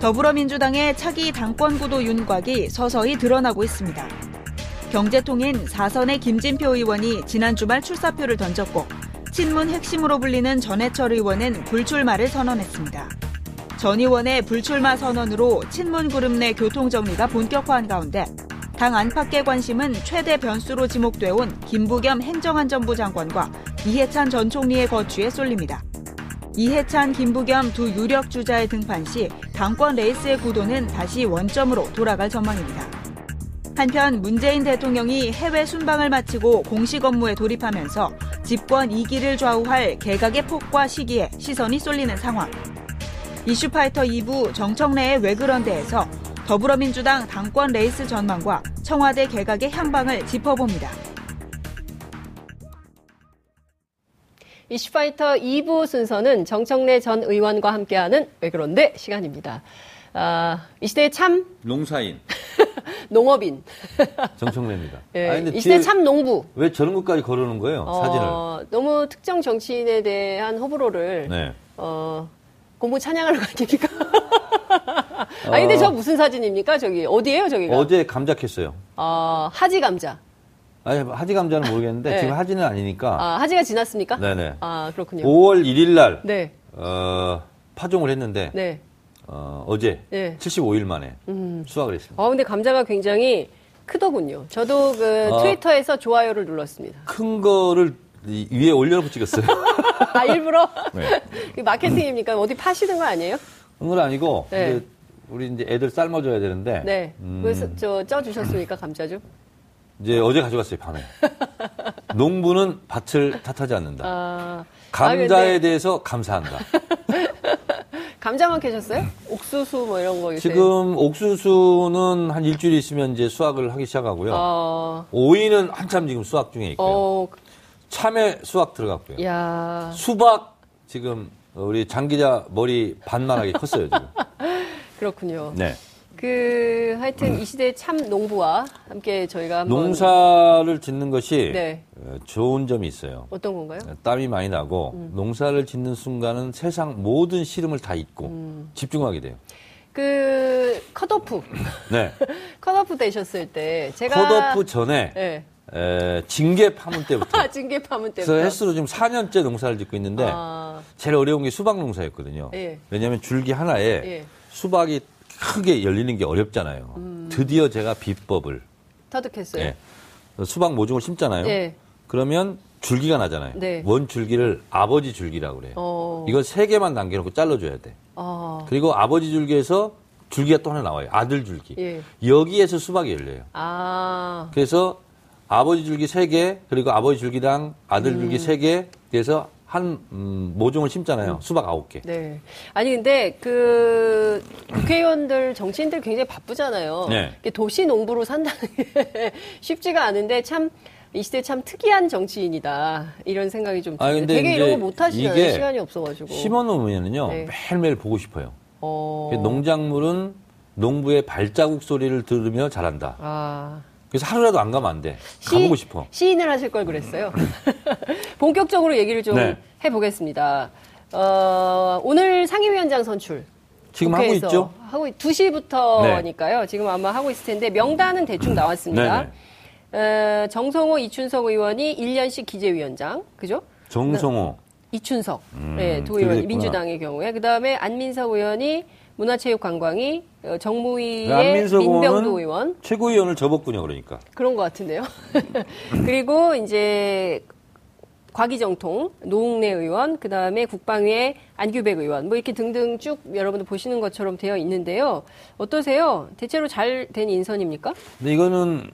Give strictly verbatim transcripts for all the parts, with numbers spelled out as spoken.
더불어민주당의 차기 당권구도 윤곽이 서서히 드러나고 있습니다. 경제통인 사선의 김진표 의원이 지난 주말 출사표를 던졌고 친문 핵심으로 불리는 전해철 의원은 불출마를 선언했습니다. 전 의원의 불출마 선언으로 친문 그룹 내 교통정리가 본격화한 가운데 당 안팎의 관심은 최대 변수로 지목돼 온 김부겸 행정안전부 장관과 이해찬 전 총리의 거취에 쏠립니다. 이해찬, 김부겸 두 유력 주자의 등판 시 당권 레이스의 구도는 다시 원점으로 돌아갈 전망입니다. 한편 문재인 대통령이 해외 순방을 마치고 공식 업무에 돌입하면서 집권 이 기를 좌우할 개각의 폭과 시기에 시선이 쏠리는 상황. 이슈파이터 이 부 정청래의 왜 그런데에서 더불어민주당 당권 레이스 전망과 청와대 개각의 향방을 짚어봅니다. 이슈파이터 이 부 순서는 정청래 전 의원과 함께하는 왜 그런데 시간입니다. 아, 이 시대의 참 농사인 농업인 정청래입니다. 네, 아니, 근데 이 시대 참 농부. 왜 저런 것까지 거르는 거예요? 어, 사진을. 너무 특정 정치인에 대한 호불호를 네. 어, 공부 찬양하는 거 아닙니까? 아 근데 저 무슨 사진입니까? 저기 어디예요, 저기가? 어제 감자 캤어요. 아, 하지 감자. 아니, 하지 감자는 모르겠는데 네. 지금 하지는 아니니까. 아, 하지가 지났습니까? 네네. 아, 그렇군요. 오월 일일 날 네. 어, 파종을 했는데 네. 어, 어제 네. 칠십오 일 만에 음. 수확을 했습니다. 어, 근데 감자가 굉장히 크더군요. 저도 그 트위터에서 어, 좋아요를 눌렀습니다. 큰 거를 위에 올려놓고 찍었어요. 아, 일부러? 네. 마케팅입니까? 어디 파시는 거 아니에요? 그런 건 아니고 네. 이제 우리 이제 애들 삶아줘야 되는데. 네. 음. 그래서 저 쪄주셨습니까? 감자 좀? 이제 어제 가져갔어요, 밤에. 농부는 밭을 탓하지 않는다. 아, 감자에 아, 근데... 대해서 감사한다. 감자만 캐셨어요? 옥수수 뭐 이런 거 있어요? 지금 옥수수는 한 일주일 있으면 이제 수확을 하기 시작하고요. 어... 오이는 한참 지금 수확 중에 있고요. 어... 참외 수확 들어갔고요. 야... 수박 지금 우리 장 기자 머리 반만하게 컸어요, 지금. 그렇군요. 네. 그 하여튼 음. 이 시대의 참 농부와 함께 저희가 한번 농사를 짓는 것이 네. 좋은 점이 있어요. 어떤 건가요? 땀이 많이 나고 음. 농사를 짓는 순간은 세상 모든 시름을 다 잊고 음. 집중하게 돼요. 그 컷오프. 네. 컷오프 되셨을 때 제가 컷오프 전에 네. 에, 징계 파문 때부터. 징계 파문 때부터. 그래서 햇수로 지금 사 년째 농사를 짓고 있는데 아. 제일 어려운 게 수박 농사였거든요. 예. 왜냐하면 줄기 하나에 예. 수박이 크게 열리는 게 어렵잖아요. 음. 드디어 제가 비법을 터득했어요. 네. 수박 모종을 심잖아요. 네. 그러면 줄기가 나잖아요. 네. 원 줄기를 아버지 줄기라고 그래요. 어. 이걸 세 개만 남겨놓고 잘라줘야 돼. 어. 그리고 아버지 줄기에서 줄기가 또 하나 나와요. 아들 줄기. 예. 여기에서 수박이 열려요. 아. 그래서 아버지 줄기 세 개, 그리고 아버지 줄기랑 아들 음. 줄기 세 개, 그래서 한 음, 모종을 심잖아요. 수박 아홉 개. 네. 아니 근데 그 국회의원들 정치인들 굉장히 바쁘잖아요. 네. 도시 농부로 산다는 게 쉽지가 않은데 참 이 시대 참 특이한 정치인이다 이런 생각이 좀 드는데 되게 이런 거 못 하시잖아요. 시간이 없어가지고. 심어놓으면은요 네. 매일매일 보고 싶어요. 어... 농작물은 농부의 발자국 소리를 들으며 자란다. 아. 그래서 하루라도 안 가면 안 돼. 가보고 시, 싶어. 시인을 하실 걸 그랬어요. 본격적으로 얘기를 좀 네. 해보겠습니다. 어, 오늘 상임위원장 선출. 지금 하고 있죠? 하고, 두 시부터니까요. 네. 지금 아마 하고 있을 텐데 명단은 대충 나왔습니다. 어, 정성호, 이춘석 의원이 일 년씩 기재위원장. 그죠? 정성호. 이춘석. 음, 네, 두 의원, 민주당의 경우에. 그 다음에 안민석 의원이 문화체육관광위, 정무위의 민병도 의원. 최고위원을 접었군요, 그러니까. 그런 것 같은데요. 그리고 이제 과기정통, 노웅래 의원, 그 다음에 국방위의 안규백 의원, 뭐 이렇게 등등 쭉 여러분들 보시는 것처럼 되어 있는데요. 어떠세요? 대체로 잘 된 인선입니까? 근데 이거는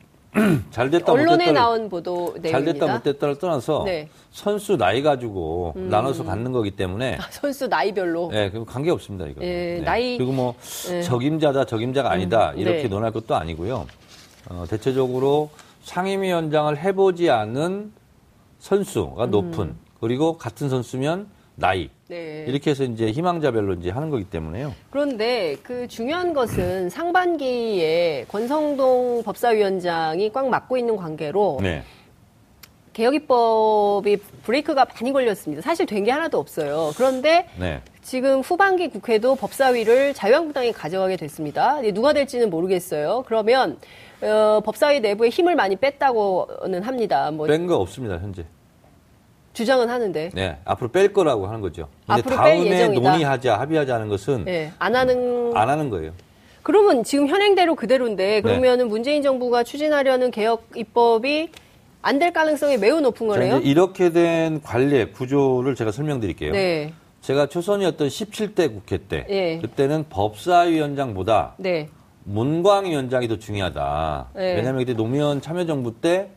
잘 됐다 언론에 못됐다를, 나온 보도 내용입니다. 잘 됐다 못됐다를 떠나서 네. 선수 나이 가지고 음. 나눠서 갖는 거기 때문에 아, 선수 나이별로 네, 그럼 관계 없습니다 이거. 예, 네. 나이 그리고 뭐 예. 적임자다 적임자가 아니다 음, 이렇게 네. 논할 것도 아니고요. 어, 대체적으로 상임위원장을 해보지 않은 선수가 높은 음. 그리고 같은 선수면 나이. 네. 이렇게 해서 이제 희망자별로 이제 하는 거기 때문에요. 그런데 그 중요한 것은 상반기에 권성동 법사위원장이 꽉 맡고 있는 관계로 네. 개혁입법이 브레이크가 많이 걸렸습니다. 사실 된 게 하나도 없어요. 그런데 네. 지금 후반기 국회도 법사위를 자유한국당이 가져가게 됐습니다. 누가 될지는 모르겠어요. 그러면 어, 법사위 내부에 힘을 많이 뺐다고는 합니다. 뭐 뺀 거 없습니다, 현재. 주장은 하는데. 네, 앞으로 뺄 거라고 하는 거죠. 근데 앞으로 다음에 뺄 예정이다. 논의하자, 합의하자는 것은 네, 안 하는 안 하는 거예요. 그러면 지금 현행대로 그대로인데 그러면은 네. 문재인 정부가 추진하려는 개혁 입법이 안 될 가능성이 매우 높은 거네요. 이렇게 된 관례 구조를 제가 설명드릴게요. 네. 제가 초선이었던 십칠 대 국회 때 예. 그때는 법사위원장보다 네. 문광위원장이 더 중요하다. 예. 왜냐하면 그때 노무현 참여정부 때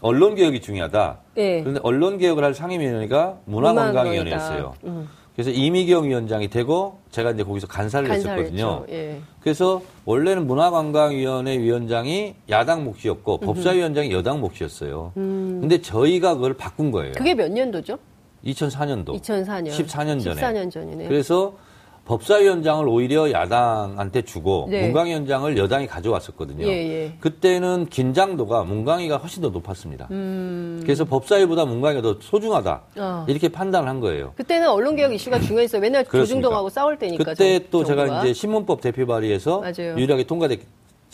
언론개혁이 중요하다. 예. 그런데 언론개혁을 할 상임위원회가 문화관광위원회였어요. 음. 그래서 이미경 위원장이 되고 제가 이제 거기서 간사를 했었거든요. 예. 그래서 원래는 문화관광위원회 위원장이 야당 몫이었고 음흠. 법사위원장이 여당 몫이었어요. 음. 근데 저희가 그걸 바꾼 거예요. 그게 몇 년도죠? 이천사 년도. 이천사 년. 십사 년 전에. 십사 년 전이네요. 그래서 법사위원장을 오히려 야당한테 주고 네. 문광위원장을 여당이 가져왔었거든요. 예, 예. 그때는 긴장도가 문광위가 훨씬 더 높았습니다. 음... 그래서 법사위보다 문광위가 더 소중하다. 아. 이렇게 판단을 한 거예요. 그때는 언론개혁 이슈가 중요했어요. 맨날 그렇습니까? 조중동하고 싸울 때니까. 그때 정, 또 정부가. 제가 이제 신문법 대표 발의해서 맞아요. 유일하게 통과됐지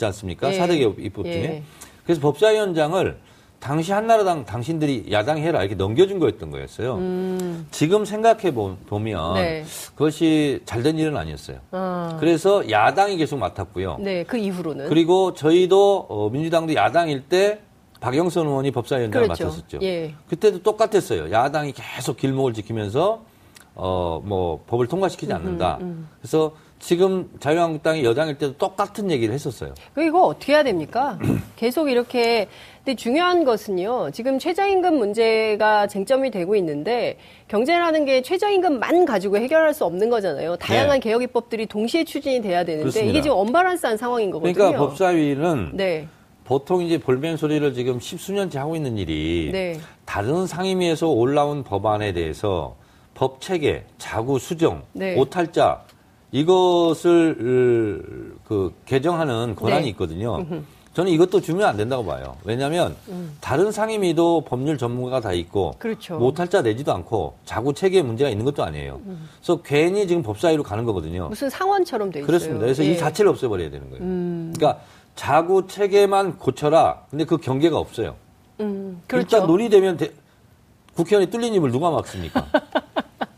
않습니까? 예. 사 대 개혁 입법 중에. 예. 그래서 법사위원장을 당시 한나라당 당신들이 야당 해라 이렇게 넘겨준 거였던 거였어요. 음. 지금 생각해 보면 네. 그것이 잘된 일은 아니었어요. 아. 그래서 야당이 계속 맡았고요. 네, 그 이후로는. 그리고 저희도 어, 민주당도 야당일 때 박영선 의원이 법사위원장을 그렇죠. 맡았었죠. 예. 그때도 똑같았어요. 야당이 계속 길목을 지키면서 어, 뭐 법을 통과시키지 않는다. 음, 음. 그래서 지금 자유한국당이 여당일 때도 똑같은 얘기를 했었어요. 이거 어떻게 해야 됩니까? 계속 이렇게. 근데 중요한 것은요. 지금 최저임금 문제가 쟁점이 되고 있는데 경제라는 게 최저임금만 가지고 해결할 수 없는 거잖아요. 다양한 네. 개혁 입법들이 동시에 추진이 돼야 되는데 그렇습니다. 이게 지금 언밸런스한 상황인 거거든요. 그러니까 법사위는 네. 보통 이제 볼멘 소리를 지금 십수년째 하고 있는 일이 네. 다른 상임위에서 올라온 법안에 대해서 법 체계, 자구 수정, 네. 오탈자 이것을 그 개정하는 권한이 네. 있거든요. 저는 이것도 주면 안 된다고 봐요. 왜냐하면 음. 다른 상임위도 법률 전문가가 다 있고 그렇죠. 오탈자 내지도 않고 자구 체계에 문제가 있는 것도 아니에요. 음. 그래서 괜히 지금 법사위로 가는 거거든요. 무슨 상원처럼 돼 있어요. 그렇습니다. 그래서 예. 이 자체를 없애버려야 되는 거예요. 음. 그러니까 자구 체계만 고쳐라. 근데 그 경계가 없어요. 음. 그렇죠. 일단 논의되면 대, 국회의원이 뚫린 입을 누가 막습니까?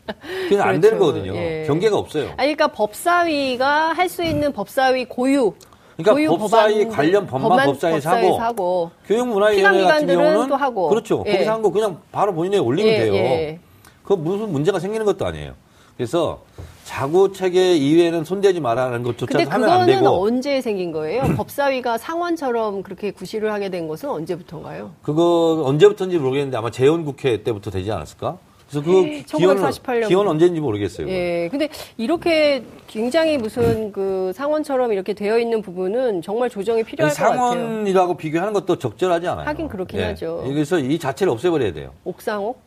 그건 안 그렇죠. 되는 거거든요. 예. 경계가 없어요. 아니, 그러니까 법사위가 할 수 있는 법사위 고유. 그러니까 고유 법사위 법안, 관련 법만, 법만 법사위에서 하고, 하고 교육문화위원회 같은 경우는 또 하고. 그렇죠. 예. 거기서 한 거 그냥 바로 본인에 올리면 예. 돼요. 예. 그거 무슨 문제가 생기는 것도 아니에요. 그래서 자구 체계 이외에는 손대지 말라는 것조차 하면 안 되고. 근데 그거는 언제 생긴 거예요? 법사위가 상원처럼 그렇게 구실을 하게 된 것은 언제부터인가요? 그거 언제부터인지 모르겠는데 아마 재헌국회 때부터 되지 않았을까? 그래서 그 천구백사십팔 년 기원 언제인지 모르겠어요. 예. 근데 이렇게 굉장히 무슨 그 상원처럼 이렇게 되어 있는 부분은 정말 조정이 필요할 것 같아요. 상원이라고 비교하는 것도 적절하지 않아요. 하긴 그렇긴 예. 하죠. 그래서 이 자체를 없애버려야 돼요. 옥상옥?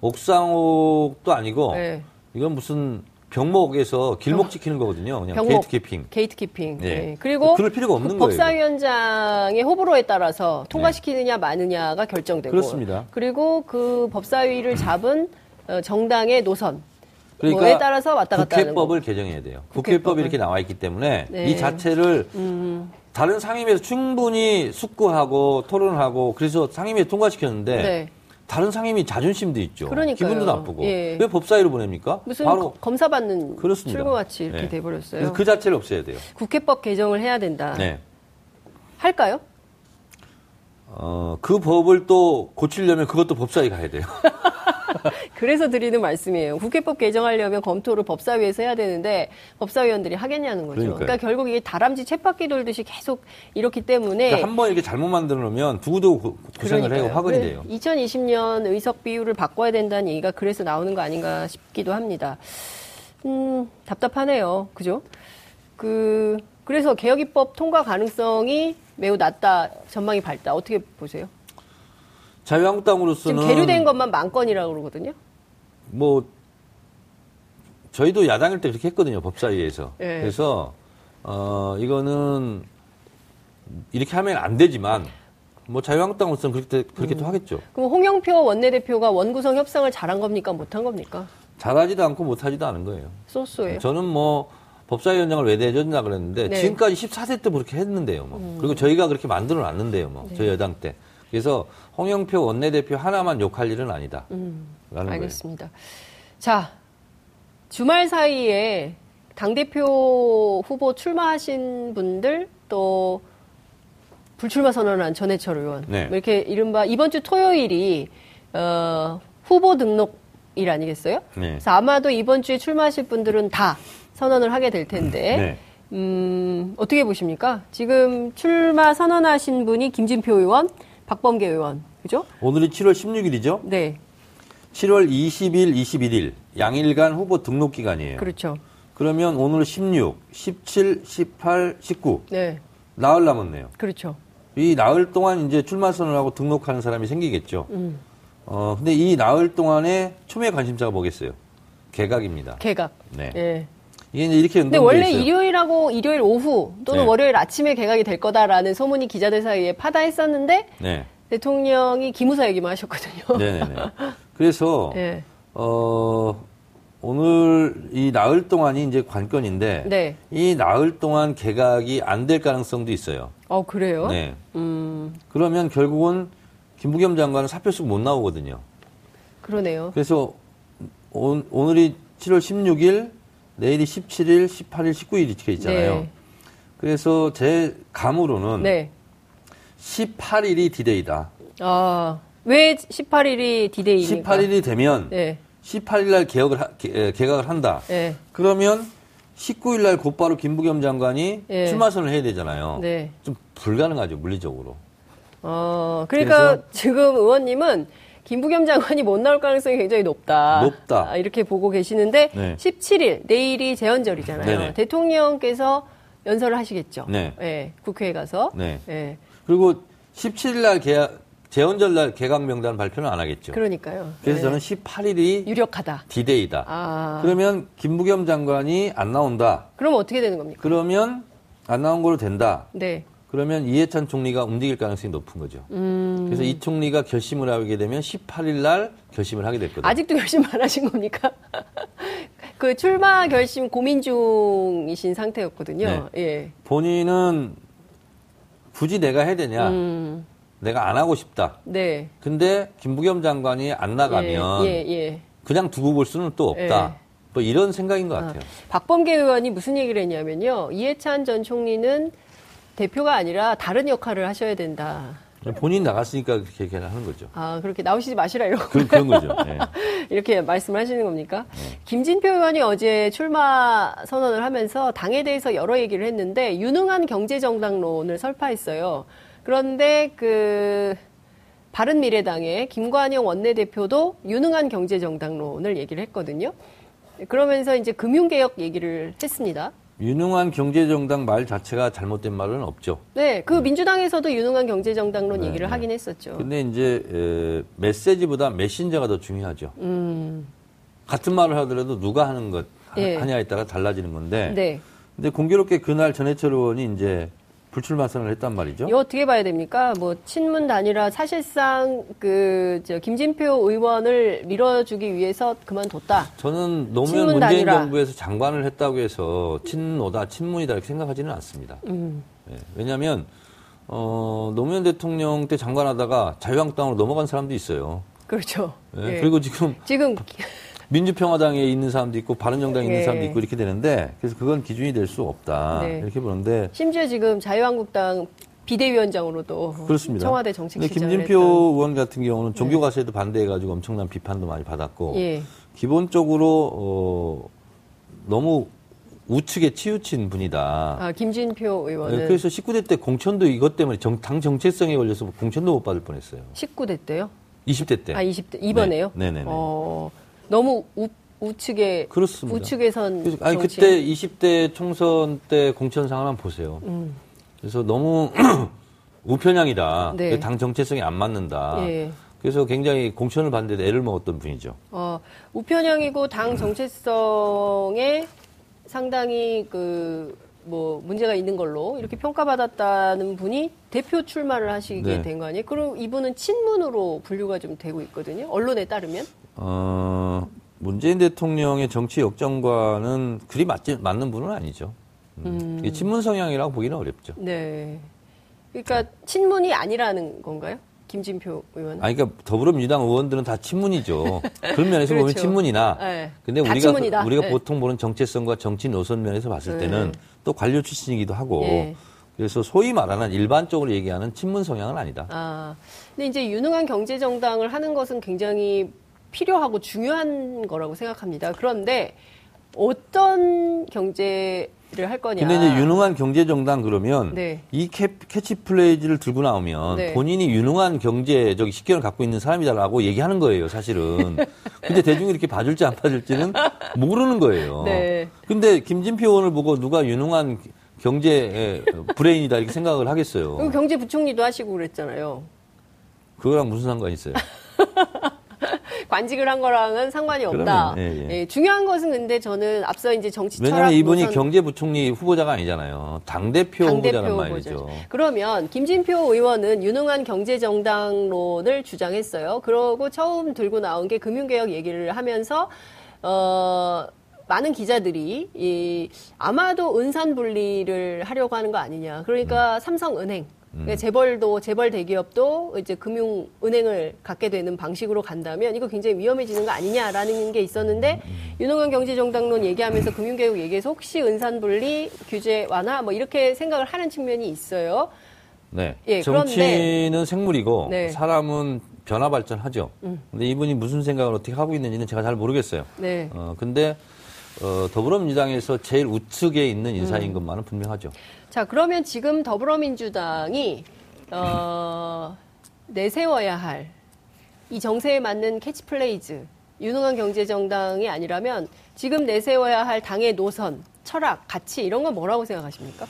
옥상옥도 아니고 예. 이건 무슨 병목에서 길목 지키는 거거든요. 그냥 병목, 게이트키핑. 게이트키핑. 예. 예. 그리고 그럴 필요가 없는 그 거예요. 법사위원장의 호불호에 따라서 통과시키느냐 마느냐가 결정되고. 그렇습니다. 그리고 그 법사위를 잡은 정당의 노선. 그러니까 뭐에 따라서 왔다 갔다 하는 국회법을 거. 개정해야 돼요. 국회법이 이렇게 나와 있기 때문에 네. 이 자체를 음. 다른 상임위에서 충분히 숙고하고 토론하고 그래서 상임위에 통과시켰는데 네. 다른 상임위 자존심도 있죠. 그러니까요. 기분도 나쁘고. 예. 왜 법사위로 보냅니까? 무슨 바로 검사받는 출구같이 이렇게 네. 돼버렸어요. 그 자체를 없애야 돼요. 국회법 개정을 해야 된다. 네. 할까요? 어, 그 법을 또 고치려면 그것도 법사위 가야 돼요. 그래서 드리는 말씀이에요. 국회법 개정하려면 검토를 법사위에서 해야 되는데 법사위원들이 하겠냐는 거죠. 그러니까요. 그러니까 결국 이게 다람쥐 쳇바퀴 돌듯이 계속 이렇기 때문에 그러니까 한 번 이렇게 잘못 만들어 놓으면 두고두고 고생을 해요. 화근이 돼요. 이천이십 년 의석 비율을 바꿔야 된다는 얘기가 그래서 나오는 거 아닌가 싶기도 합니다. 음, 답답하네요. 그죠? 그 그래서 개혁입법 통과 가능성이 매우 낮다. 전망이 밝다. 어떻게 보세요? 자유한국당으로서는 지금 계류된 것만 만 건이라고 그러거든요. 뭐 저희도 야당일 때 그렇게 했거든요. 법사위에서. 네. 그래서 어 이거는 이렇게 하면 안 되지만 뭐 자유한국당으로서는 그렇게 그렇게도 음. 하겠죠. 그럼 홍영표 원내대표가 원구성 협상을 잘한 겁니까? 못한 겁니까? 잘하지도 않고 못하지도 않은 거예요. 소수예요. 저는 뭐 법사위원장을 왜 내줬냐 그랬는데 네. 지금까지 십사 대 때부터 그렇게 했는데요. 뭐. 음. 그리고 저희가 그렇게 만들어놨는데요. 뭐. 네. 저희 여당 때. 그래서 홍영표 원내대표 하나만 욕할 일은 아니다. 음. 알겠습니다. 거예요. 자, 주말 사이에 당대표 후보 출마하신 분들 또 불출마 선언한 전해철 의원. 네. 이렇게 이른바 이번 주 토요일이 어, 후보 등록일 아니겠어요? 네. 그래서 아마도 이번 주에 출마하실 분들은 다 선언을 하게 될 텐데 네. 음, 어떻게 보십니까? 지금 출마 선언하신 분이 김진표 의원, 박범계 의원, 그죠? 오늘이 칠월 십육일이죠? 네. 칠월 이십일, 이십일일 양일간 후보 등록 기간이에요. 그렇죠. 그러면 오늘 십육, 십칠, 십팔, 십구 네. 나흘 남았네요. 그렇죠. 이 나흘 동안 이제 출마 선언하고 등록하는 사람이 생기겠죠. 음. 어 근데 이 나흘 동안에 초미의 관심사가 뭐겠어요? 개각입니다. 개각. 네. 네. 이게 이제 이렇게 근데 원래 있어요. 일요일하고 일요일 오후 또는 네. 월요일 아침에 개각이 될 거다라는 소문이 기자들 사이에 파다했었는데 네. 대통령이 기무사 얘기만 하셨거든요. 네네네. 그래서 네. 어 오늘 이 나흘 동안이 이제 관건인데 네. 이 나흘 동안 개각이 안 될 가능성도 있어요. 어 그래요? 네. 음. 그러면 결국은 김부겸 장관은 사표씩 못 나오거든요. 그러네요. 그래서 오, 오늘이 칠월 십육일, 내일이 십칠일, 십팔일, 십구일 이렇게 있잖아요. 네. 그래서 제 감으로는 네. 십팔일이 디데이다. 아, 왜 십팔일이 디데이입니까? 십팔일이 되면 네. 십팔일날 개혁을 하, 개, 개각을 한다. 네. 그러면 십구일날 곧바로 김부겸 장관이 네. 출마 선언을 해야 되잖아요. 네. 좀 불가능하죠, 물리적으로. 어, 그러니까 지금 의원님은 김부겸 장관이 못 나올 가능성이 굉장히 높다. 높다. 아, 이렇게 보고 계시는데 네. 십칠일 내일이 제헌절이잖아요. 네네. 대통령께서 연설을 하시겠죠. 네. 네, 국회에 가서. 네. 네. 그리고 십칠일날 개학, 재헌절날 개각 명단 발표는 안 하겠죠. 그러니까요. 그래서 네. 저는 십팔일이 유력하다. 디데이다. 아. 그러면 김부겸 장관이 안 나온다. 그럼 어떻게 되는 겁니까? 그러면 안 나온 걸로 된다. 네. 그러면 이해찬 총리가 움직일 가능성이 높은 거죠. 음. 그래서 이 총리가 결심을 하게 되면 십팔일날 결심을 하게 됐거든요. 아직도 결심 안 하신 겁니까? 그 출마 결심 고민 중이신 상태였거든요. 네. 예. 본인은 굳이 내가 해야 되냐? 음. 내가 안 하고 싶다. 네. 근데 김부겸 장관이 안 나가면 예, 예, 예. 그냥 두고 볼 수는 또 없다. 예. 뭐 이런 생각인 것 같아요. 아. 박범계 의원이 무슨 얘기를 했냐면요. 이해찬 전 총리는 대표가 아니라 다른 역할을 하셔야 된다. 본인 나갔으니까 그렇게 얘기를 하는 거죠. 아, 그렇게 나오시지 마시라 이러고. 그, 그런 거죠. 네. 이렇게 말씀을 하시는 겁니까? 네. 김진표 의원이 어제 출마 선언을 하면서 당에 대해서 여러 얘기를 했는데 유능한 경제정당론을 설파했어요. 그런데 그 바른미래당의 김관영 원내대표도 유능한 경제정당론을 얘기를 했거든요. 그러면서 이제 금융개혁 얘기를 했습니다. 유능한 경제정당 말 자체가 잘못된 말은 없죠. 네, 그 네. 민주당에서도 유능한 경제정당론 네, 얘기를 네. 하긴 했었죠. 근데 이제 에, 메시지보다 메신저가 더 중요하죠. 음. 같은 말을 하더라도 누가 하는 것 네. 하냐에 따라 달라지는 건데. 네. 근데 공교롭게 그날 전해철 의원이 이제 불출마 선언을 했단 말이죠. 이거 어떻게 봐야 됩니까? 뭐 친문 단일화 사실상 그 저 김진표 의원을 밀어주기 위해서 그만뒀다. 저는 노무현 문재인 단일화. 정부에서 장관을 했다고 해서 친노다 친문이다 이렇게 생각하지는 않습니다. 음. 네. 왜냐하면 어, 노무현 대통령 때 장관하다가 자유한국당으로 넘어간 사람도 있어요. 그렇죠. 네. 네. 그리고 지금 지금 민주평화당에 있는 사람도 있고 바른정당에 네. 있는 사람도 있고 이렇게 되는데 그래서 그건 기준이 될 수 없다 네. 이렇게 보는데 심지어 지금 자유한국당 비대위원장으로도 그렇습니다. 청와대 정책 기자를 김진표 했던. 의원 같은 경우는 종교 가세에도 네. 반대해가지고 엄청난 비판도 많이 받았고 예. 기본적으로 어, 너무 우측에 치우친 분이다. 아, 김진표 의원은. 네, 그래서 십구 대 때 공천도 이것 때문에 정, 당 정체성에 걸려서 공천도 못 받을 뻔했어요. 십구 대 때요? 이십 대 때. 아, 이십 대 이번에요? 네. 네네네. 어... 너무 우, 우측에 그렇습니다. 우측에선 그래서, 아니 정치. 그때 이십 대 총선 때 공천 상황 한번 보세요. 음. 그래서 너무 우편향이다. 네. 당 정체성이 안 맞는다. 네. 그래서 굉장히 공천을 받는데 애를 먹었던 분이죠. 어, 우편향이고 당 정체성에 상당히 그 뭐 문제가 있는 걸로 이렇게 평가받았다는 분이 대표 출마를 하시게 네. 된 거 아니에요? 그리고 이분은 친문으로 분류가 좀 되고 있거든요. 언론에 따르면. 어, 문재인 대통령의 정치 역정과는 그리 맞지, 맞는 분은 아니죠. 음. 음. 친문 성향이라고 보기는 어렵죠. 네. 그러니까 친문이 아니라는 건가요? 김진표 의원은? 아니, 그러니까 더불어민주당 의원들은 다 친문이죠. 그런 면에서 그렇죠. 보면 친문이나. 네. 근데 우리가 친문이다. 우리가 네. 보통 보는 정체성과 정치 노선 면에서 봤을 때는 네. 또 관료 출신이기도 하고. 네. 그래서 소위 말하는 일반적으로 얘기하는 친문 성향은 아니다. 아. 근데 이제 유능한 경제 정당을 하는 것은 굉장히 필요하고 중요한 거라고 생각합니다. 그런데 어떤 경제 할 거냐. 근데 이제 유능한 경제정당 그러면 네. 이 캐치플레이즈를 들고 나오면 네. 본인이 유능한 경제적 식견을 갖고 있는 사람이다라고 얘기하는 거예요, 사실은. 근데 대중이 이렇게 봐줄지 안 봐줄지는 모르는 거예요. 네. 근데 김진표 의원을 보고 누가 유능한 경제 브레인이다 이렇게 생각을 하겠어요. 그리고 경제부총리도 하시고 그랬잖아요. 그거랑 무슨 상관이 있어요? 관직을 한 거랑은 상관이 없다. 그러면, 예, 예. 예, 중요한 것은 근데 저는 앞서 이제 정치 철학. 왜냐하면 이분이 노선... 경제부총리 후보자가 아니잖아요. 당대표, 당대표 후보자란 말이죠. 후보죠. 그러면 김진표 의원은 유능한 경제정당론을 주장했어요. 그러고 처음 들고 나온 게 금융개혁 얘기를 하면서 어, 많은 기자들이 이, 아마도 은산분리를 하려고 하는 거 아니냐. 그러니까 음. 삼성은행. 음. 재벌도, 재벌 대기업도 이제 금융, 은행을 갖게 되는 방식으로 간다면 이거 굉장히 위험해지는 거 아니냐라는 게 있었는데, 유능한 경제정당론 얘기하면서 금융개혁 얘기해서 혹시 은산분리, 규제 완화, 뭐 이렇게 생각을 하는 측면이 있어요. 네. 예, 정치는 그런데, 생물이고, 네. 사람은 변화 발전하죠. 음. 근데 이분이 무슨 생각을 어떻게 하고 있는지는 제가 잘 모르겠어요. 네. 어, 근데, 어, 더불어민주당에서 제일 우측에 있는 인사인 음. 것만은 분명하죠. 자, 그러면 지금 더불어민주당이 어, 내세워야 할 이 정세에 맞는 캐치플레이즈, 유능한 경제정당이 아니라면 지금 내세워야 할 당의 노선, 철학, 가치 이런 건 뭐라고 생각하십니까?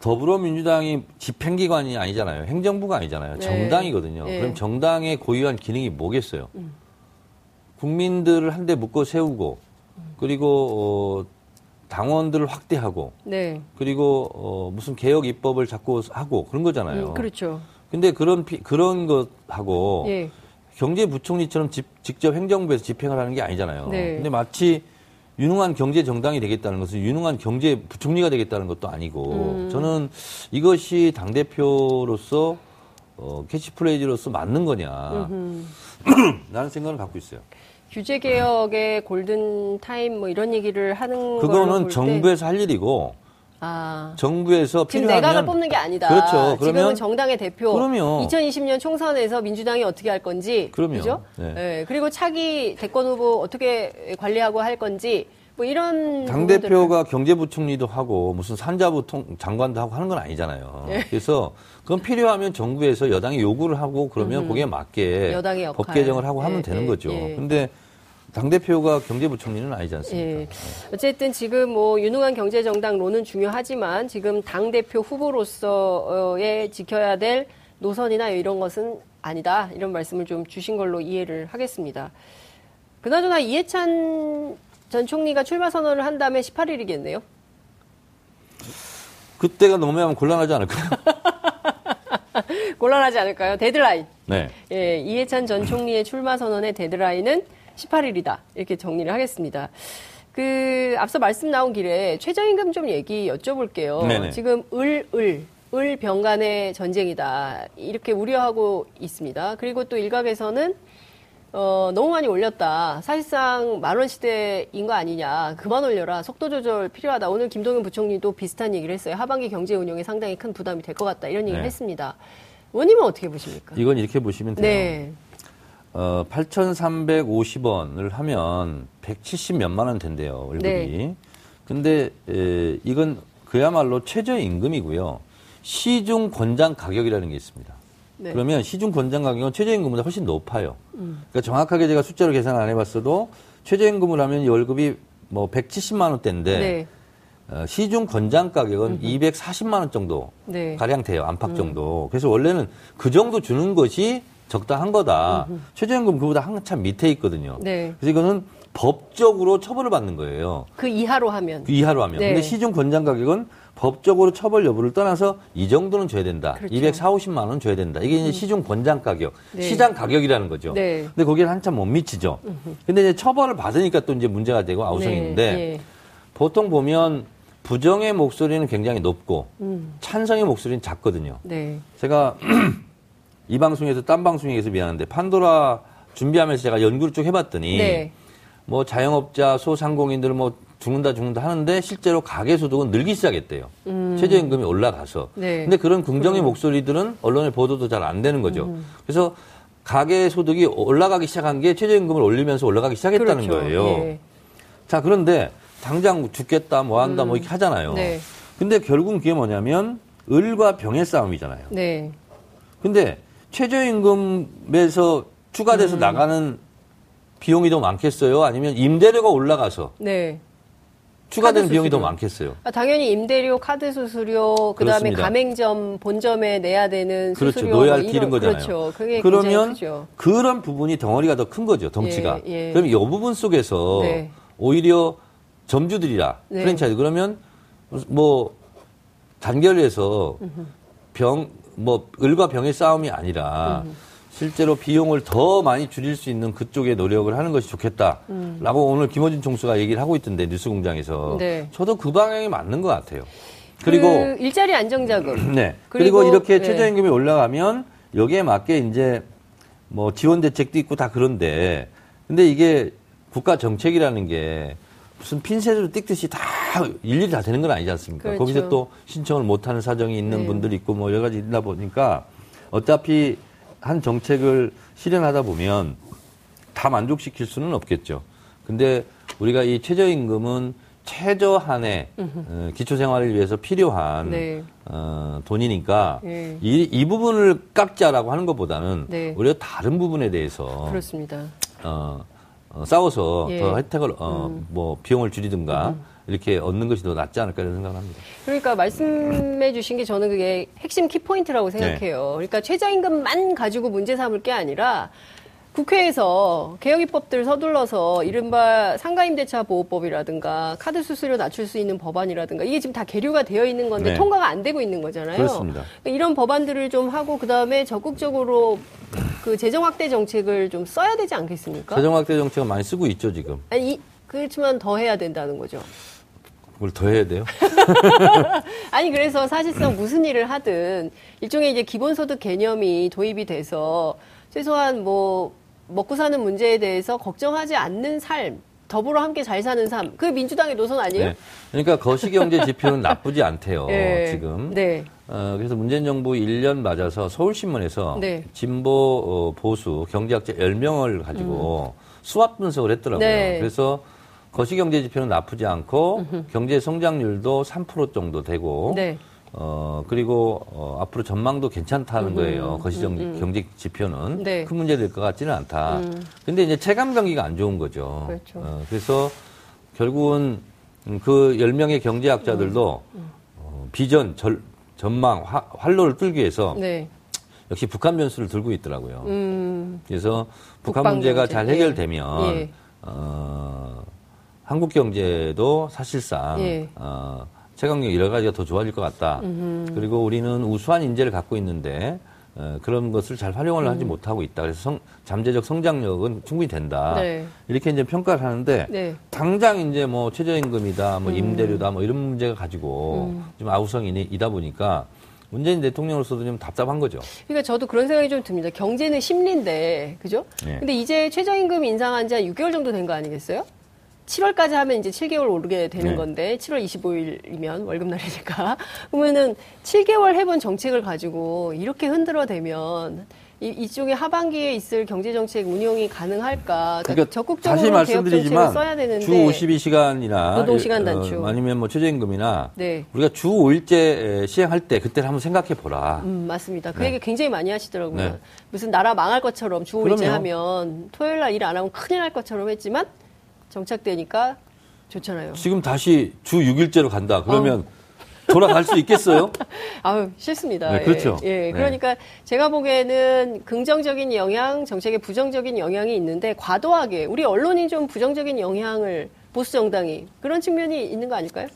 더불어민주당이 집행기관이 아니잖아요. 행정부가 아니잖아요. 네. 정당이거든요. 네. 그럼 정당의 고유한 기능이 뭐겠어요? 음. 국민들을 한데 묶어 세우고 그리고 어, 당원들을 확대하고 네. 그리고 어, 무슨 개혁 입법을 자꾸 하고 그런 거잖아요. 음, 그렇죠. 근데 그런 그런 것하고 예. 경제부총리처럼 집, 직접 행정부에서 집행을 하는 게 아니잖아요. 네. 근데 마치 유능한 경제 정당이 되겠다는 것은 유능한 경제부총리가 되겠다는 것도 아니고 음. 저는 이것이 당대표로서 어, 캐치플레이즈로서 맞는 거냐 라는 생각을 갖고 있어요. 규제 개혁의 골든 타임 뭐 이런 얘기를 하는 그거는 정부에서 때... 할 일이고 아, 정부에서 필요하면 지금 내각을 뽑는 게 아니다. 그렇죠. 그러면 지금은 정당의 대표. 그럼요. 이천이십 년 총선에서 민주당이 어떻게 할 건지. 그럼요. 그렇죠? 네. 네. 그리고 차기 대권 후보 어떻게 관리하고 할 건지 뭐 이런 당 대표가 부분들을... 경제부총리도 하고 무슨 산자부 통, 장관도 하고 하는 건 아니잖아요. 네. 그래서 그건 필요하면 정부에서 여당이 요구를 하고 그러면 음, 거기에 맞게 여당의 역할. 법 개정을 하고 네, 하면 되는 네, 거죠. 그런데 네. 당대표가 경제부총리는 아니지 않습니까? 예. 어쨌든 지금 뭐 유능한 경제정당론은 중요하지만 지금 당대표 후보로서의 지켜야 될 노선이나 이런 것은 아니다. 이런 말씀을 좀 주신 걸로 이해를 하겠습니다. 그나저나 이해찬 전 총리가 출마 선언을 한 다음에 십팔 일이겠네요? 그때가 넘으면 곤란하지 않을까요? 곤란하지 않을까요? 데드라인. 네. 예, 이해찬 전 총리의 출마 선언의 데드라인은 십팔 일이다. 이렇게 정리를 하겠습니다. 그, 앞서 말씀 나온 길에 최저임금 좀 얘기 여쭤볼게요. 네네. 지금 을, 을, 을 병간의 전쟁이다. 이렇게 우려하고 있습니다. 그리고 또 일각에서는, 어, 너무 많이 올렸다. 사실상 만원 시대인 거 아니냐. 그만 올려라. 속도 조절 필요하다. 오늘 김동연 부총리도 비슷한 얘기를 했어요. 하반기 경제 운영에 상당히 큰 부담이 될 것 같다. 이런 얘기를 네. 했습니다. 의원님은 어떻게 보십니까? 이건 이렇게 보시면 돼요. 네. 어, 팔천삼백오십 원을 하면 백칠십 몇만 원 된대요, 월급이. 네. 근데, 에, 이건 그야말로 최저임금이고요. 시중 권장 가격이라는 게 있습니다. 네. 그러면 시중 권장 가격은 최저임금보다 훨씬 높아요. 음. 그러니까 정확하게 제가 숫자로 계산 안 해봤어도 최저임금을 하면 월급이 뭐 백칠십만 원대인데, 네. 어, 시중 권장 가격은 음흠. 이백사십만 원 정도 네. 가량 돼요, 안팎 정도. 음. 그래서 원래는 그 정도 주는 것이 적당한 거다. 음흠. 최저임금 그보다 한참 밑에 있거든요. 네. 그래서 이거는 법적으로 처벌을 받는 거예요. 그 이하로 하면. 그 이하로 하면. 네. 근데 시중 권장 가격은 법적으로 처벌 여부를 떠나서 이 정도는 줘야 된다. 그렇죠. 이백사십오십만 원 줘야 된다. 이게 이제 음. 시중 권장 가격, 네. 시장 가격이라는 거죠. 네. 근데 거기는 한참 못 미치죠. 음흠. 근데 이제 처벌을 받으니까 또 이제 문제가 되고 아우성인데 네. 네. 보통 보면 부정의 목소리는 굉장히 높고 음. 찬성의 목소리는 작거든요. 네. 제가 이 방송에서 딴 방송에서 미안한데 판도라 준비하면서 제가 연구를 쭉 해봤더니 네. 뭐 자영업자, 소상공인들 뭐 죽는다 죽는다 하는데 실제로 가계소득은 늘기 시작했대요. 음. 최저임금이 올라가서. 네. 근데 그런 긍정의 음. 목소리들은 언론의 보도도 잘 안 되는 거죠. 음. 그래서 가계소득이 올라가기 시작한 게 최저임금을 올리면서 올라가기 시작했다는 그렇죠. 거예요. 예. 자 그런데 당장 죽겠다 뭐 한다 음. 뭐 이렇게 하잖아요. 네. 근데 결국은 그게 뭐냐면 을과 병의 싸움이잖아요. 네. 근데 최저임금에서 추가돼서 음. 나가는 비용이 더 많겠어요? 아니면 임대료가 올라가서 네. 추가된 비용이 더 많겠어요? 아, 당연히 임대료, 카드 수수료, 그 다음에 가맹점, 본점에 내야 되는 그렇죠. 수수료. 그렇죠. 노약기 이런 거잖아요. 그렇죠. 그게 그러면 크죠. 그런 부분이 덩어리가 더 큰 거죠. 덩치가. 예, 예. 그럼 이 부분 속에서 네. 오히려 점주들이라 네. 프랜차이즈 그러면 뭐 단결해서 병, 뭐 을과 병의 싸움이 아니라 음흠. 실제로 비용을 더 많이 줄일 수 있는 그쪽에 노력을 하는 것이 좋겠다라고 음. 오늘 김어준 총수가 얘기를 하고 있던데 뉴스공장에서 네. 저도 그 방향이 맞는 것 같아요. 그리고 그 일자리 안정자금. 네. 그리고, 그리고 이렇게 최저임금이 네. 올라가면 여기에 맞게 이제 뭐 지원 대책도 있고 다 그런데 근데 이게 국가 정책이라는 게 무슨 핀셋으로 띡듯이 다 일일이 다 되는 건 아니지 않습니까? 그렇죠. 거기서 또 신청을 못하는 사정이 있는 네. 분들이 있고 뭐 여러 가지 있다 보니까 어차피 한 정책을 실현하다 보면 다 만족시킬 수는 없겠죠. 근데 우리가 이 최저임금은 최저한의 어, 기초생활을 위해서 필요한 네. 어, 돈이니까 네. 이, 이 부분을 깎자라고 하는 것보다는 네. 오히려 다른 부분에 대해서 그렇습니다. 어, 어, 싸워서 예. 더 혜택을 어, 음. 뭐 비용을 줄이든가 음. 이렇게 얻는 것이 더 낫지 않을까 이런 생각을 합니다. 그러니까 말씀해 주신 게 저는 그게 핵심 키포인트라고 생각해요. 네. 그러니까 최저임금만 가지고 문제 삼을 게 아니라 국회에서 개혁입법들 서둘러서 이른바 상가임대차보호법이라든가 카드 수수료 낮출 수 있는 법안이라든가 이게 지금 다 계류가 되어 있는 건데 네. 통과가 안 되고 있는 거잖아요. 그렇습니다. 그러니까 이런 법안들을 좀 하고 그다음에 적극적으로 그 재정 확대 정책을 좀 써야 되지 않겠습니까? 재정 확대 정책은 많이 쓰고 있죠, 지금. 아니, 이, 그렇지만 더 해야 된다는 거죠. 그걸 더 해야 돼요? 아니 그래서 사실상 무슨 일을 하든 일종의 이제 기본소득 개념이 도입이 돼서 최소한 뭐 먹고 사는 문제에 대해서 걱정하지 않는 삶, 더불어 함께 잘 사는 삶, 그게 민주당의 노선 아니에요? 네. 그러니까 거시경제 지표는 나쁘지 않대요. 네. 지금. 네. 어, 그래서 문재인 정부 일 년 맞아서 서울신문에서 네. 진보 어, 보수 경제학자 열 명을 가지고 음. 수합 분석을 했더라고요. 네. 그래서 거시경제 지표는 나쁘지 않고 음흠. 경제 성장률도 삼 퍼센트 정도 되고 네. 어 그리고 어, 앞으로 전망도 괜찮다는 음흠. 거예요. 거시경제 지표는 네. 큰 문제 될 것 같지는 않다. 음. 근데 이제 체감 경기가 안 좋은 거죠. 그렇죠. 어, 그래서 결국은 그 열 명의 경제학자들도 음. 어, 비전, 절, 전망, 화, 활로를 뚫기 위해서 네. 역시 북한 변수를 들고 있더라고요. 음. 그래서 북한 문제가 문제. 잘 해결되면 예. 어, 한국 경제도 사실상 예. 어, 체감력 여러 가지가 더 좋아질 것 같다. 음흠. 그리고 우리는 우수한 인재를 갖고 있는데 어, 그런 것을 잘 활용을 하지 음. 못하고 있다. 그래서 성, 잠재적 성장력은 충분히 된다. 네. 이렇게 이제 평가를 하는데 네. 당장 이제 뭐 최저임금이다, 뭐 음. 임대료다, 뭐 이런 문제가 가지고 음. 좀 아우성이다 보니까. 문재인 대통령으로서도 좀 답답한 거죠. 그러니까 저도 그런 생각이 좀 듭니다. 경제는 심리인데, 그죠? 네. 근데 이제 최저임금 인상한 지 한 육 개월 정도 된 거 아니겠어요? 칠월까지 하면 이제 칠 개월 오르게 되는 네. 건데, 칠월 이십오일이면 월급날이니까. 그러면은 칠 개월 해본 정책을 가지고 이렇게 흔들어대면, 이, 이쪽에 하반기에 있을 경제정책 운영이 가능할까? 그러니까 적극적으로 다시 말씀드리지만 써야 되는데 주 오십이 시간이나 노동시간 단축 어, 아니면 뭐 최저임금이나 네. 우리가 주 오 일제 시행할 때 그때를 한번 생각해 보라. 음, 맞습니다. 그 네. 얘기 굉장히 많이 하시더라고요. 네. 무슨 나라 망할 것처럼 주 오 일제 그럼요. 하면 토요일 날 일 안 하면 큰일 날 것처럼 했지만 정착되니까 좋잖아요. 지금 다시 주 육 일제로 간다. 그러면 어. 돌아갈 수 있겠어요? 아유, 싫습니다. 네, 그렇죠. 예, 예. 그러니까 네. 제가 보기에는 긍정적인 영향, 정책에 부정적인 영향이 있는데 과도하게 우리 언론이 좀 부정적인 영향을 보수 정당이 그런 측면이 있는 거 아닐까요?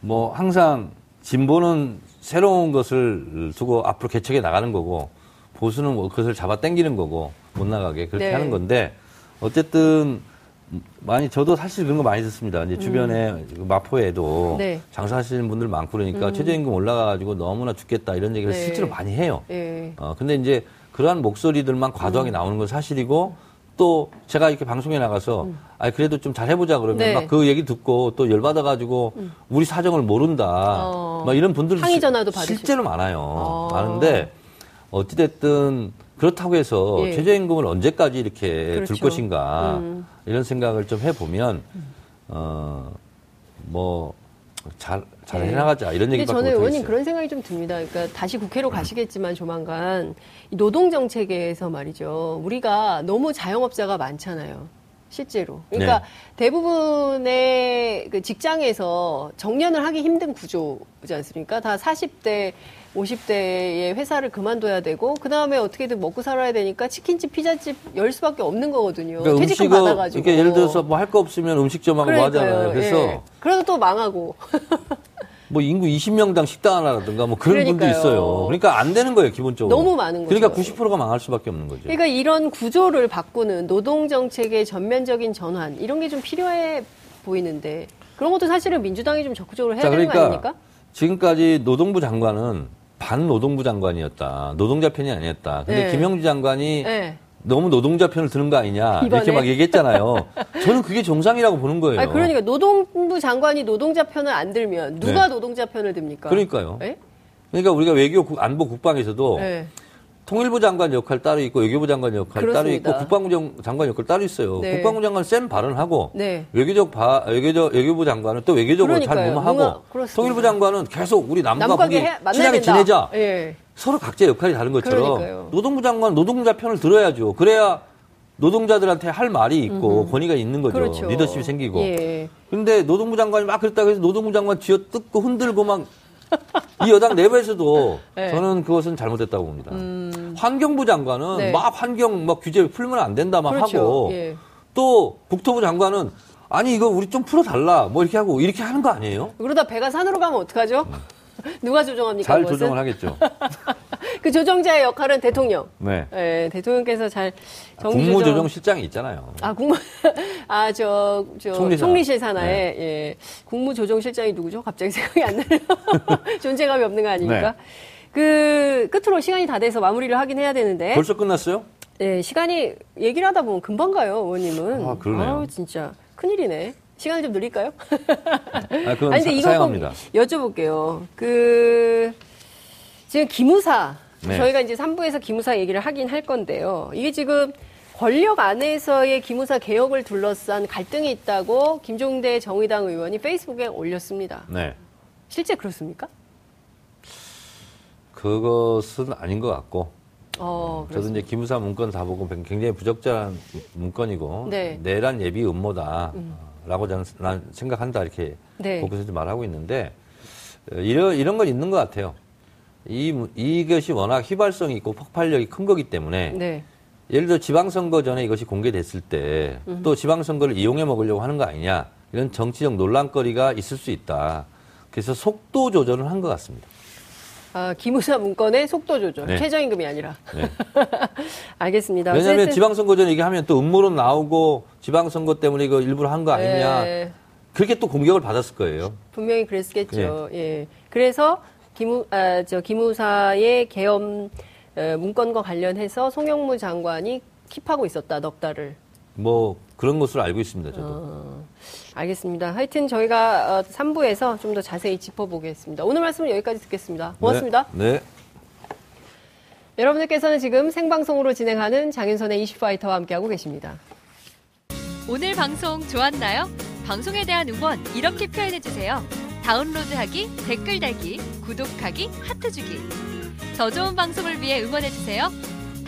뭐 항상 진보는 새로운 것을 두고 앞으로 개척해 나가는 거고 보수는 그것을 잡아 당기는 거고 못 나가게 그렇게 네. 하는 건데 어쨌든 많이 저도 사실 그런 거 많이 듣습니다. 이제 주변에 음. 마포에도 네. 장사하시는 분들 많고 그러니까 음. 최저임금 올라가가지고 너무나 죽겠다 이런 얘기를 네. 실제로 많이 해요. 네. 어, 근데 이제 그러한 목소리들만 과도하게 음. 나오는 건 사실이고 또 제가 이렇게 방송에 나가서 음. 아 그래도 좀 잘 해보자 그러면 네. 막 그 얘기 듣고 또 열받아가지고 음. 우리 사정을 모른다 어. 막 이런 분들 항의 전화도 받으시고 실제로 많아요. 어. 많은데 어찌됐든 그렇다고 해서 예. 최저임금을 언제까지 이렇게 그렇죠. 둘 것인가 음. 이런 생각을 좀 해보면 어 뭐 잘 잘 네. 해나가자 이런 얘기밖에 못했어요. 저는 의원님 그런 생각이 좀 듭니다. 그러니까 다시 국회로 가시겠지만 조만간 노동정책에서 말이죠. 우리가 너무 자영업자가 많잖아요. 실제로. 그러니까 네. 대부분의 그 직장에서 정년을 하기 힘든 구조지 않습니까? 다 사십 대, 오십 대의 회사를 그만둬야 되고 그다음에 어떻게든 먹고 살아야 되니까 치킨집, 피자집 열 수밖에 없는 거거든요. 그러니까 퇴직금 받아가지고. 그러니까 예를 들어서 뭐 할 거 없으면 음식점하고 뭐 하잖아요. 그래서 예. 그래도 또 망하고. 뭐 인구 이십 명당 식당 하나라든가 뭐 그런 그러니까요. 분도 있어요. 그러니까 안 되는 거예요, 기본적으로. 너무 많은 거죠. 그러니까 구십 퍼센트가 망할 수밖에 없는 거죠. 그러니까 이런 구조를 바꾸는 노동정책의 전면적인 전환 이런 게 좀 필요해 보이는데 그런 것도 사실은 민주당이 좀 적극적으로 해야 자, 되는 그러니까 거 아닙니까? 지금까지 노동부 장관은 반노동부 장관이었다. 노동자 편이 아니었다. 근데 네. 김영주 장관이 네. 너무 노동자 편을 드는 거 아니냐 이번에? 이렇게 막 얘기했잖아요. 저는 그게 정상이라고 보는 거예요. 아니, 그러니까 노동부 장관이 노동자 편을 안 들면 누가 네. 노동자 편을 듭니까? 그러니까요. 에? 그러니까 우리가 외교 안보 국방에서도 네. 통일부 장관 역할 따로 있고 외교부 장관 역할 그렇습니다. 따로 있고 국방부 장관 역할 따로 있어요. 네. 국방부 장관은 센 발언하고 네. 외교적 바, 외교적 외교부 장관은 또 외교적으로 잘 무마하고 통일부 장관은 계속 우리 남과 북이 친하게 지내자. 예. 서로 각자 역할이 다른 것처럼 그러니까요. 노동부 장관 노동자 편을 들어야죠. 그래야 노동자들한테 할 말이 있고 음흠. 권위가 있는 거죠. 그렇죠. 리더십이 생기고. 그런데 예. 노동부 장관이 막 그랬다고 해서 노동부 장관 쥐어뜯고 흔들고 막 이 여당 내부에서도 네. 저는 그것은 잘못됐다고 봅니다. 음. 환경부 장관은 네. 막 환경 막 규제 풀면 안 된다 막 그렇죠. 하고 예. 또 북토부 장관은 아니 이거 우리 좀 풀어달라 뭐 이렇게 하고 이렇게 하는 거 아니에요? 그러다 배가 산으로 가면 어떡하죠? 음. 누가 조정합니까? 잘 그것은? 조정을 하겠죠. 그 조정자의 역할은 대통령. 네. 네 대통령께서 잘 정리조정. 국무조정실장이 있잖아요. 아, 국무, 아, 저, 저, 총리사. 총리실 산하에, 네. 예. 국무조정실장이 누구죠? 갑자기 생각이 안 나네요. 존재감이 없는 거 아닙니까? 네. 그, 끝으로 시간이 다 돼서 마무리를 하긴 해야 되는데. 벌써 끝났어요? 네, 시간이, 얘기를 하다 보면 금방 가요, 의원님은. 아, 그러네요. 아유, 진짜. 큰일이네. 시간을 좀 늘릴까요? 아, 그건 아니, 근데 이거 사용합니다. 여쭤볼게요. 그, 지금 기무사. 네. 저희가 이제 삼 부에서 기무사 얘기를 하긴 할 건데요. 이게 지금 권력 안에서의 기무사 개혁을 둘러싼 갈등이 있다고 김종대 정의당 의원이 페이스북에 올렸습니다. 네. 실제 그렇습니까? 그것은 아닌 것 같고. 어, 저도 이제 기무사 문건 다 보고 굉장히 부적절한 문건이고. 네. 내란 예비 음모다. 음. 라고 저는 생각한다 이렇게 네. 거기서 말하고 있는데 이런 이런 건 있는 것 같아요. 이 이것이 워낙 휘발성이 있고 폭발력이 큰 거기 때문에 네. 예를 들어 지방선거 전에 이것이 공개됐을 때 또 지방선거를 이용해 먹으려고 하는 거 아니냐 이런 정치적 논란거리가 있을 수 있다. 그래서 속도 조절을 한 것 같습니다. 아, 기무사 문건의 속도 조절. 네. 최저임금이 아니라. 네. 알겠습니다. 왜냐하면 어쨌든... 지방선거 전에 얘기하면 또 음모론 나오고 지방선거 때문에 이거 일부러 한 거 아니냐. 네. 그렇게 또 공격을 받았을 거예요. 분명히 그랬겠죠. 네. 예. 그래서 기무, 아, 저 기무사의 계엄 문건과 관련해서 송영무 장관이 킵하고 있었다. 넉 달을. 뭐 그런 것으로 알고 있습니다. 저도. 어, 알겠습니다. 하여튼 저희가 삼 부에서 좀 더 자세히 짚어보겠습니다. 오늘 말씀은 여기까지 듣겠습니다. 고맙습니다. 네. 네. 여러분들께서는 지금 생방송으로 진행하는 장윤선의 이슈파이터와 함께하고 계십니다. 오늘 방송 좋았나요? 방송에 대한 응원 이렇게 표현해주세요. 다운로드하기, 댓글 달기, 구독하기, 하트 주기. 더 좋은 방송을 위해 응원해주세요.